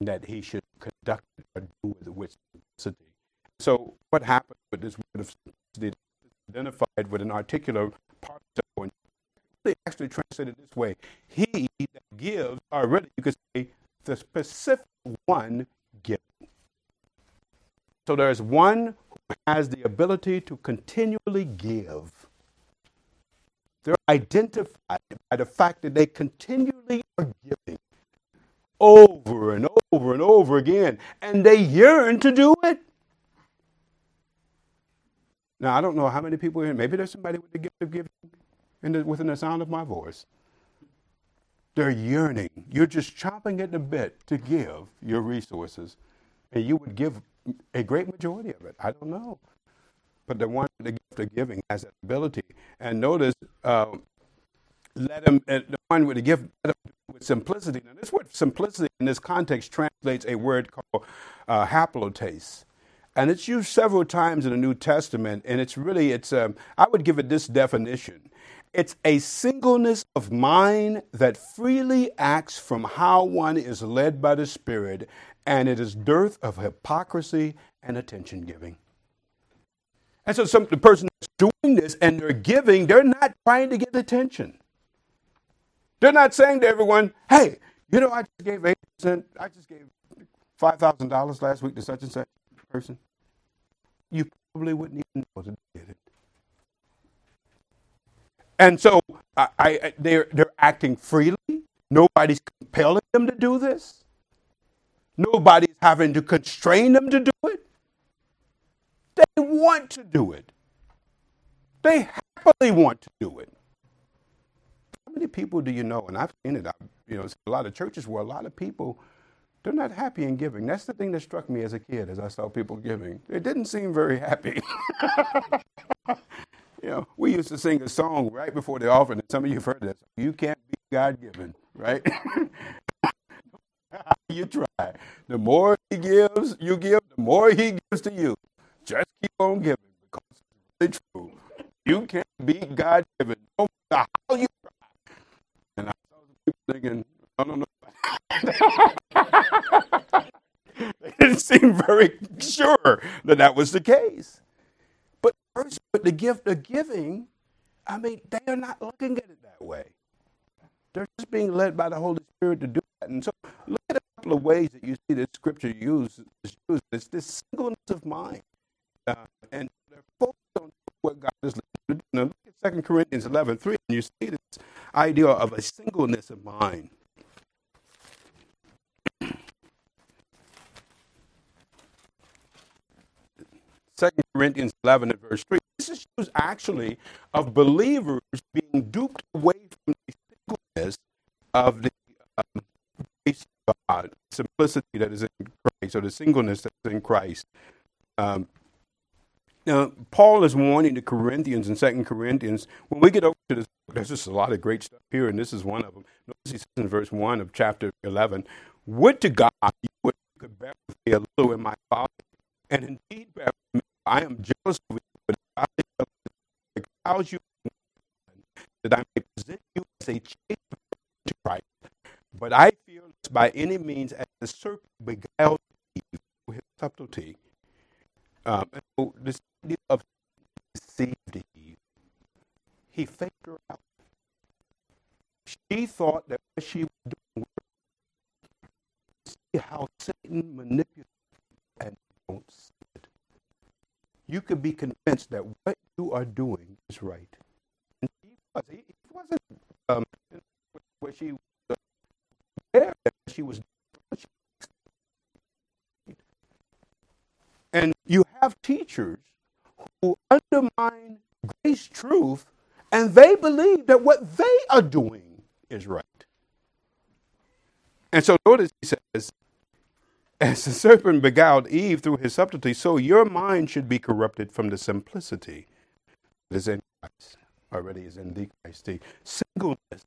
That he should conduct it or do it with simplicity. So what happened with this word of simplicity identified with an articular participle? They actually translate it this way. He that gives, or really you could say the specific one giving. So there is one who has the ability to continually give. They're identified by the fact that they continually are giving over and over and over again, and they yearn to do it. Now, I don't know how many people are here. Maybe there's somebody with the gift of giving within the sound of my voice. They're yearning. You're just chopping at the bit to give your resources. And you would give a great majority of it. I don't know. But the one with the gift of giving has that ability. And notice, the one with the gift, let him do with simplicity. Now, this word simplicity in this context translates a word called haplotase. And it's used several times in the New Testament, and it's I would give it this definition. It's a singleness of mind that freely acts from how one is led by the Spirit, and it is dearth of hypocrisy and attention giving. And so the person that's doing this and they're giving, they're not trying to get attention. They're not saying to everyone, hey, you know, I just gave 8%, I just gave $5,000 last week to such and such person. You probably wouldn't even know that they did it. And so they're acting freely. Nobody's compelling them to do this. Nobody's having to constrain them to do it. They want to do it. They happily want to do it. How many people do you know? And I've seen it. It's a lot of churches where a lot of people, they're not happy in giving. That's the thing that struck me as a kid as I saw people giving. They didn't seem very happy. We used to sing a song right before the offering, and some of you have heard this. You can't be God-given, right? You try. The more he gives, you give, the more he gives to you. Just keep on giving because it's really true. You can't be God-given no matter how you try. And I saw people thinking, I don't know. They didn't seem very sure that was the case. But first, with the gift of giving, they are not looking at it that way. They're just being led by the Holy Spirit to do that. And so look at a couple of ways that you see this scripture used. It's this singleness of mind. And they're focused on what God is leading to do. Now look at 2 Corinthians 11:3, and you see this idea of a singleness of mind. 2 Corinthians 11 and verse 3. This is used actually of believers being duped away from the singleness of the grace of God, simplicity that is in Christ, or the singleness that is in Christ. Now, Paul is warning the Corinthians in 2 Corinthians. When we get over to this, there's just a lot of great stuff here, and this is one of them. Notice he says in verse 1 of chapter 11, would to God you could bear with me a little in my folly. And indeed, I am jealous of you, but I arouse you that I may present you as a chaste virgin to Christ. But I feel by any means as the serpent beguiled Eve with his subtlety, so the idea of deceived Eve, he faked her out. She thought that what she was doing was see how Satan manipulates and don't see it. You could be convinced that what you are doing is right. And Eve was. He wasn't where she was there that she was doing. And you have teachers who undermine grace truth, and they believe that what they are doing is right. And so notice he says, as the serpent beguiled Eve through his subtlety, so your mind should be corrupted from the simplicity that is in Christ, already is in the Christ, the singleness,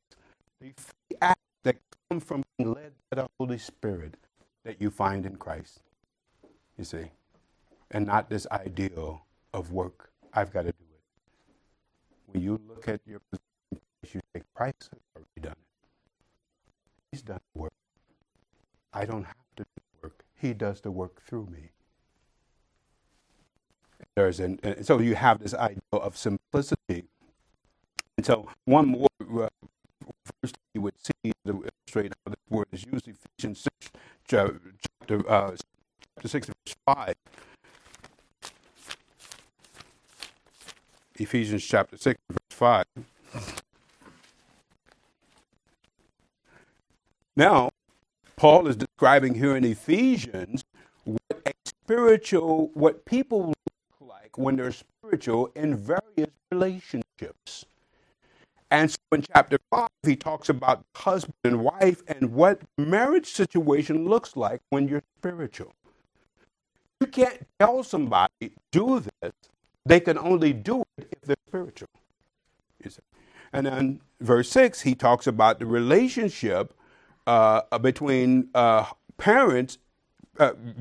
the free act that come from being led by the Holy Spirit that you find in Christ, you see, and not this ideal of work. I've got to do it. When you look at your position, you take Christ has already done it. He's done the work. I don't have to do the work. He does the work through me. So you have this idea of simplicity. And so one more verse you would see to illustrate how this word is used, Ephesians 6, chapter 6, verse 5. Ephesians chapter 6, verse 5. Now, Paul is describing here in Ephesians what people look like when they're spiritual in various relationships. And so in chapter 5, he talks about husband and wife and what marriage situation looks like when you're spiritual. You can't tell somebody, do this. They can only do it if they're spiritual. And then verse 6, he talks about the relationship between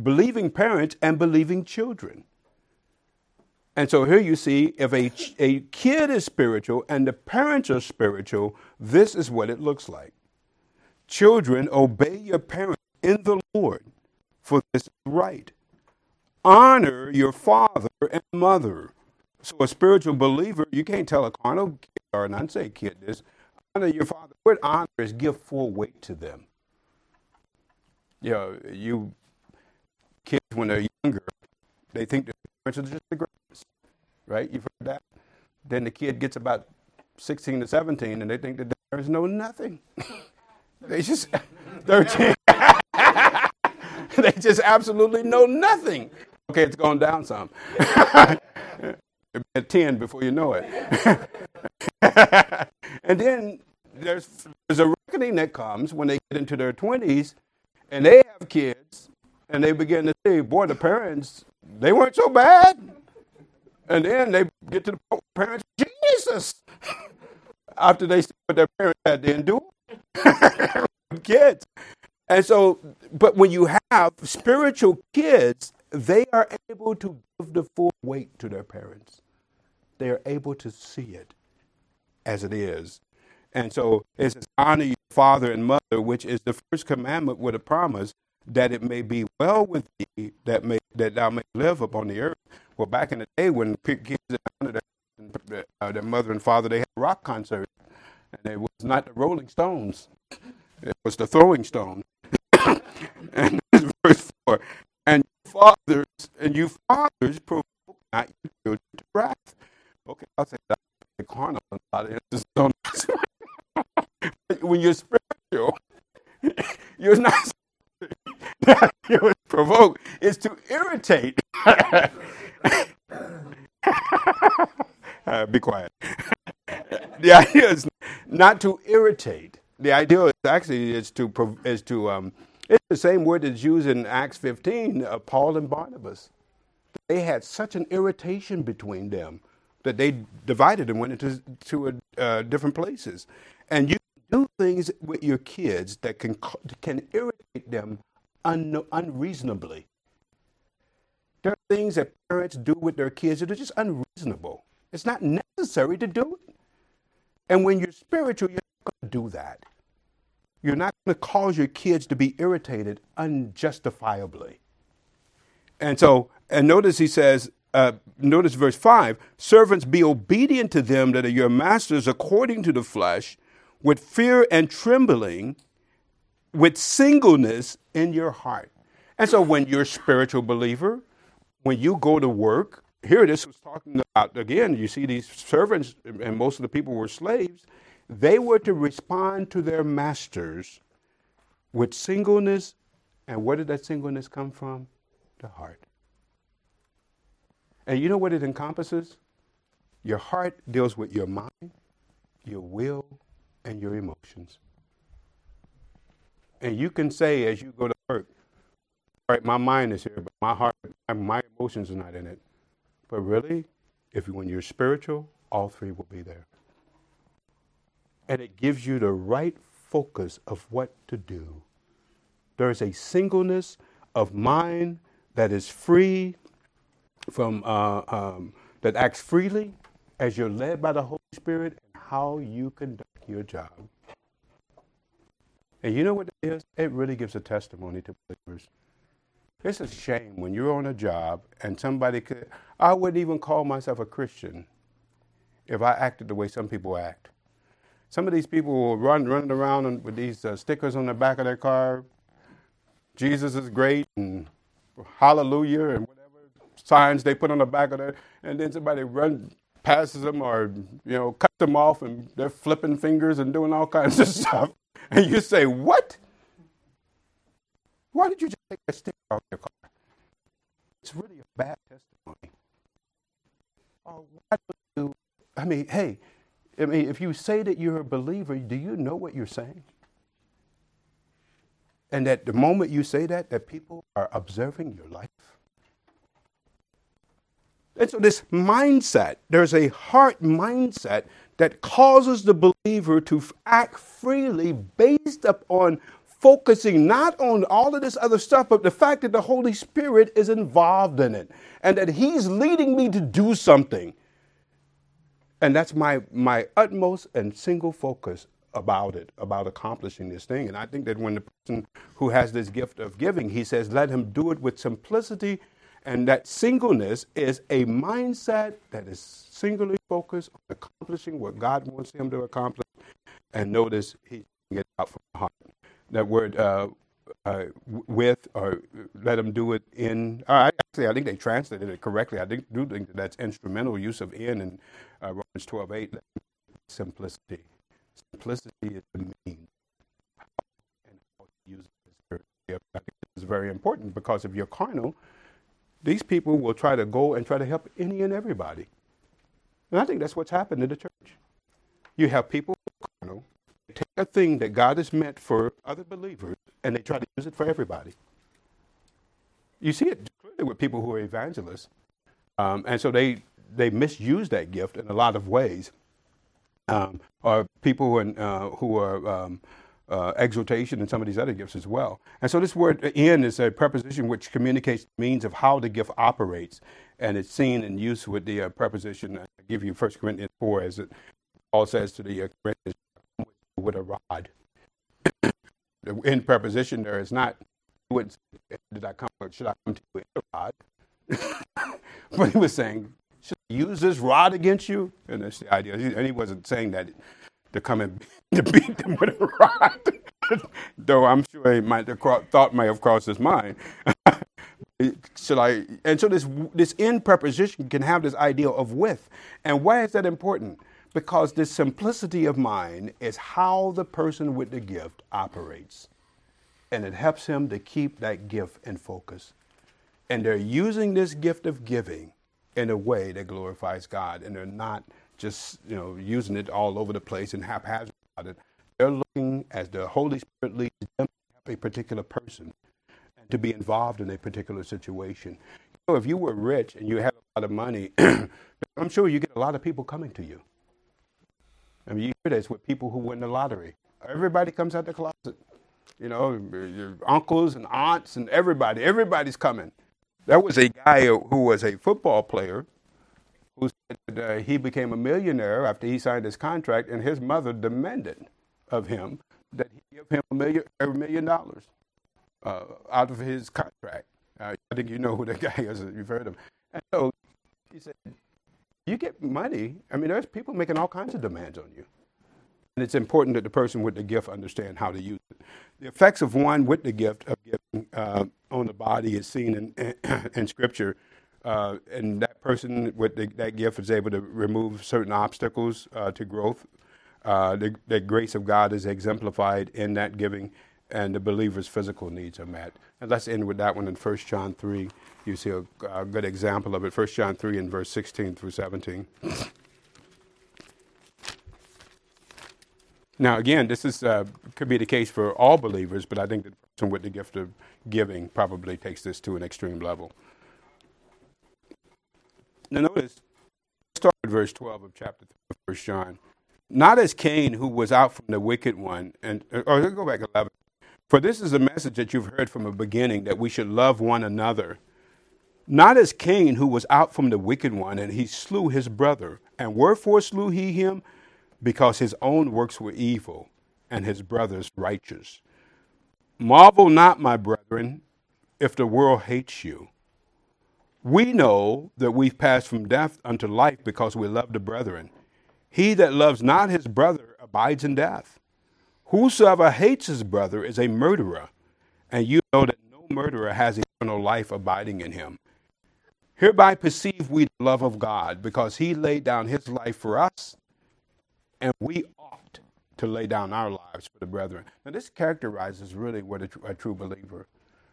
believing parents and believing children. And so here you see if a kid is spiritual and the parents are spiritual, this is what it looks like. Children, obey your parents in the Lord, for this is right. Honor your father and mother. So a spiritual believer, you can't tell a carnal kid or an unsaved kid this. Honor your father. The word honor is give full weight to them. You know, you kids when they're younger, they think their parents are just the greatest, right? You've heard that. Then the kid gets about 16 to 17, and they think that their parents know nothing. They just 13. They just absolutely know nothing. Okay, it's gone down some. At 10 before you know it. And then there's a reckoning that comes when they get into their 20s and they have kids and they begin to say, boy, the parents, they weren't so bad. And then they get to the point where parents, Jesus, after they see what their parents had to endure. Kids. And so, but when you have spiritual kids, they are able to give the full weight to their parents. They are able to see it as it is. And so it says, honor your father and mother, which is the first commandment with a promise that it may be well with thee, that thou may live upon the earth. Well, back in the day when kids honored their mother and father, they had rock concerts. And it was not the Rolling Stones. It was the throwing stone. And this is verse 4. And you fathers provoke not your children to wrath. Okay, I'll say that's the carnal. When you're spiritual, you're not that you provoke is to irritate. Be quiet. The idea is not to irritate. The idea is actually it's the same word that's used in Acts 15 of Paul and Barnabas. They had such an irritation between them that they divided and went into different places. And you do things with your kids that can irritate them unreasonably. There are things that parents do with their kids that are just unreasonable. It's not necessary to do it. And when you're spiritual, you're not going to do that. You're not to cause your kids to be irritated unjustifiably. And so, and notice he says, notice verse 5, servants, be obedient to them that are your masters according to the flesh, with fear and trembling, with singleness in your heart. And so when you're a spiritual believer, when you go to work, here this was talking about, again, you see these servants, and most of the people were slaves, they were to respond to their masters with singleness. And where did that singleness come from? The heart. And you know what it encompasses? Your heart deals with your mind, your will, and your emotions. And you can say as you go to work, all right, my mind is here, but my heart, my emotions are not in it. But really, when you're spiritual, all three will be there. And it gives you the right focus of what to do. There is a singleness of mind that is free from, that acts freely as you're led by the Holy Spirit and how you conduct your job. And you know what it is? It really gives a testimony to believers. It's a shame when you're on a job and somebody could, I wouldn't even call myself a Christian if I acted the way some people act. Some of these people will running around with these stickers on the back of their car, Jesus is great and hallelujah and whatever signs they put on the back of their, and then somebody passes them or, cuts them off and they're flipping fingers and doing all kinds of stuff. And you say, what? Why did you just take that sticker off your car? It's really a bad testimony. Or why do you, if you say that you're a believer, do you know what you're saying? And that the moment you say that, that people are observing your life. And so this mindset, there's a heart mindset that causes the believer to act freely based upon focusing not on all of this other stuff, but the fact that the Holy Spirit is involved in it and that he's leading me to do something. And that's my utmost and single focus about it, about accomplishing this thing. And I think that when the person who has this gift of giving, he says, let him do it with simplicity. And that singleness is a mindset that is singularly focused on accomplishing what God wants him to accomplish. And notice he's getting it out from the heart. That word with, or let him do it in, I think they translated it correctly. I do think that that's instrumental use of in Romans 12:8, simplicity. Simplicity is the mean. And how to use it. I think this is very important because if you're carnal, these people will try to go and try to help any and everybody. And I think that's what's happened in the church. You have people who are carnal, take a thing that God has meant for other believers and they try to use it for everybody. You see it clearly with people who are evangelists. And so they misuse that gift in a lot of ways. Or people who are exhortation and some of these other gifts as well. And so this word in is a preposition which communicates means of how the gift operates. And it's seen and used with the preposition, I give you 1 Corinthians 4, as it Paul says to the Corinthians, with a rod. In preposition there is not, he wouldn't say, did I come or should I come to you with a rod? But he was saying, should I use this rod against you? And that's the idea. And he wasn't saying that to come and to beat them with a rod. Though I'm sure the thought may have crossed his mind. And so this in preposition can have this idea of with. And why is that important? Because this simplicity of mind is how the person with the gift operates. And it helps him to keep that gift in focus. And they're using this gift of giving in a way that glorifies God. And they're not just, using it all over the place and haphazard about it. They're looking as the Holy Spirit leads them to help a particular person and to be involved in a particular situation. If you were rich and you had a lot of money, I'm sure you get a lot of people coming to you. You hear this with people who win the lottery. Everybody comes out the closet. Your uncles and aunts and everybody. Everybody's coming. There was a guy who was a football player who said that he became a millionaire after he signed his contract, and his mother demanded of him that he give him $1 million out of his contract. I think you know who that guy is. You've heard him. And so he said, you get money. I mean, there's people making all kinds of demands on you. And it's important that the person with the gift understand how to use it. The effects of one with the gift of giving on the body is seen in Scripture. And that person with that gift is able to remove certain obstacles to growth. The grace of God is exemplified in that giving, and the believer's physical needs are met. And let's end with that one in 1 John 3. You see a good example of it. 1 John 3 and verse 16 through 17. Now, again, this is could be the case for all believers, but I think the person with the gift of giving probably takes this to an extreme level. Now, notice, start with verse 12 of chapter 3 of 1 John. Not as Cain, who was out from the wicked one, let's go back 11. For this is a message that you've heard from the beginning, that we should love one another. Not as Cain, who was out from the wicked one, and he slew his brother. And wherefore slew he him? Because his own works were evil, and his brother's righteous. Marvel not, my brethren, if the world hates you. We know that we've passed from death unto life because we love the brethren. He that loves not his brother abides in death. Whosoever hates his brother is a murderer, and you know that no murderer has eternal life abiding in him. Hereby perceive we the love of God, because he laid down his life for us, and we ought to lay down our lives for the brethren. Now, this characterizes really what a true believer.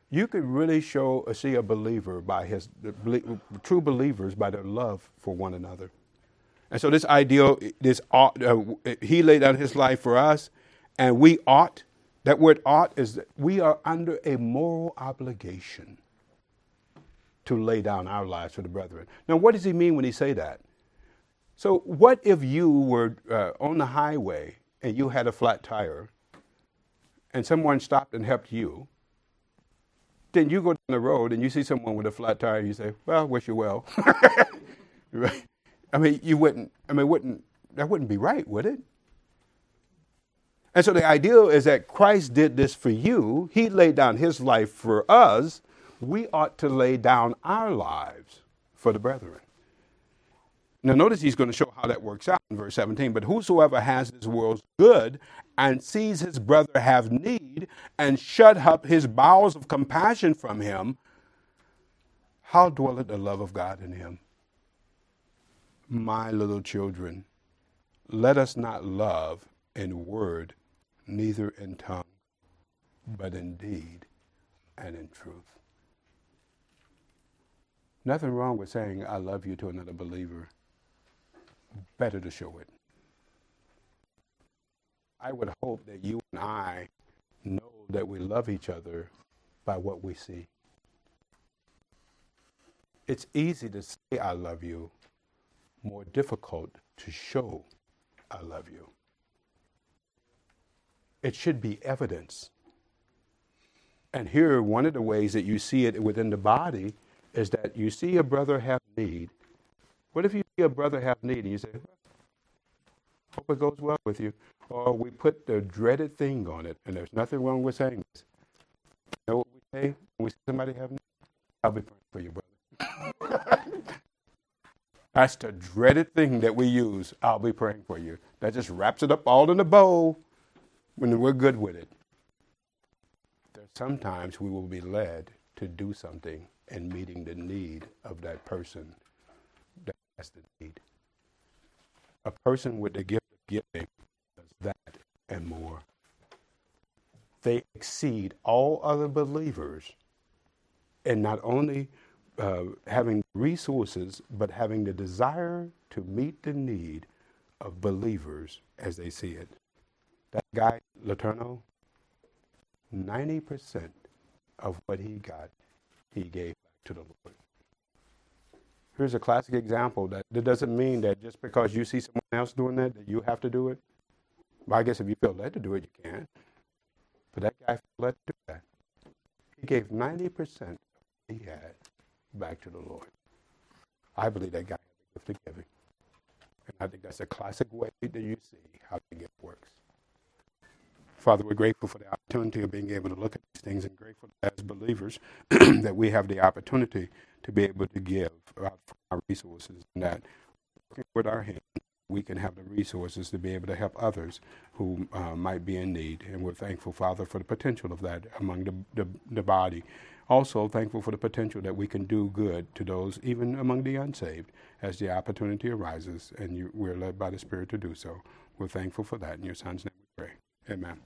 You could really see a believer true believers by their love for one another. And so this ideal, this ought, he laid down his life for us, and we ought. That word ought is that we are under a moral obligation to lay down our lives for the brethren. Now, what does he mean when he say that? So what if you were on the highway and you had a flat tire and someone stopped and helped you? Then you go down the road and you see someone with a flat tire and you say, well, wish you well. Right? I mean, that wouldn't be right, would it? And so the ideal is that Christ did this for you. He laid down his life for us. We ought to lay down our lives for the brethren. Now, notice he's going to show how that works out in verse 17. But whosoever has this world's good and sees his brother have need and shut up his bowels of compassion from him, how dwelleth the love of God in him? My little children, let us not love in word, neither in tongue, but in deed and in truth. Nothing wrong with saying, I love you to another believer. Better to show it. I would hope that you and I know that we love each other by what we see. It's easy to say I love you, more difficult to show I love you. It should be evidence. And here, one of the ways that you see it within the body is that you see a brother have need. What if you see a brother have need and you say, hope it goes well with you? Or we put the dreaded thing on it, and there's nothing wrong with saying this. You know what we say when we see somebody have need? I'll be praying for you, brother. That's the dreaded thing that we use. I'll be praying for you. That just wraps it up all in a bow when we're good with it. Sometimes we will be led to do something and meeting the need of that person that has the need. A person with the gift of giving does that and more. They exceed all other believers in not only having resources, but having the desire to meet the need of believers as they see it. That guy, Letourneau, 90% of what he got, he gave back to the Lord. Here's a classic example that doesn't mean that just because you see someone else doing that you have to do it. Well, I guess if you feel led to do it, you can. But that guy felt led to do that. He gave 90% of what he had back to the Lord. I believe that guy had the gift of giving. And I think that's a classic way that you see how the gift works. Father, we're grateful for the opportunity of being able to look at these things, and grateful as believers that we have the opportunity to be able to give out from our resources, and that with our hands we can have the resources to be able to help others who might be in need. And we're thankful, Father, for the potential of that among the body. Also thankful for the potential that we can do good to those, even among the unsaved, as the opportunity arises, and we're led by the Spirit to do so. We're thankful for that. In your Son's name we pray. Amen.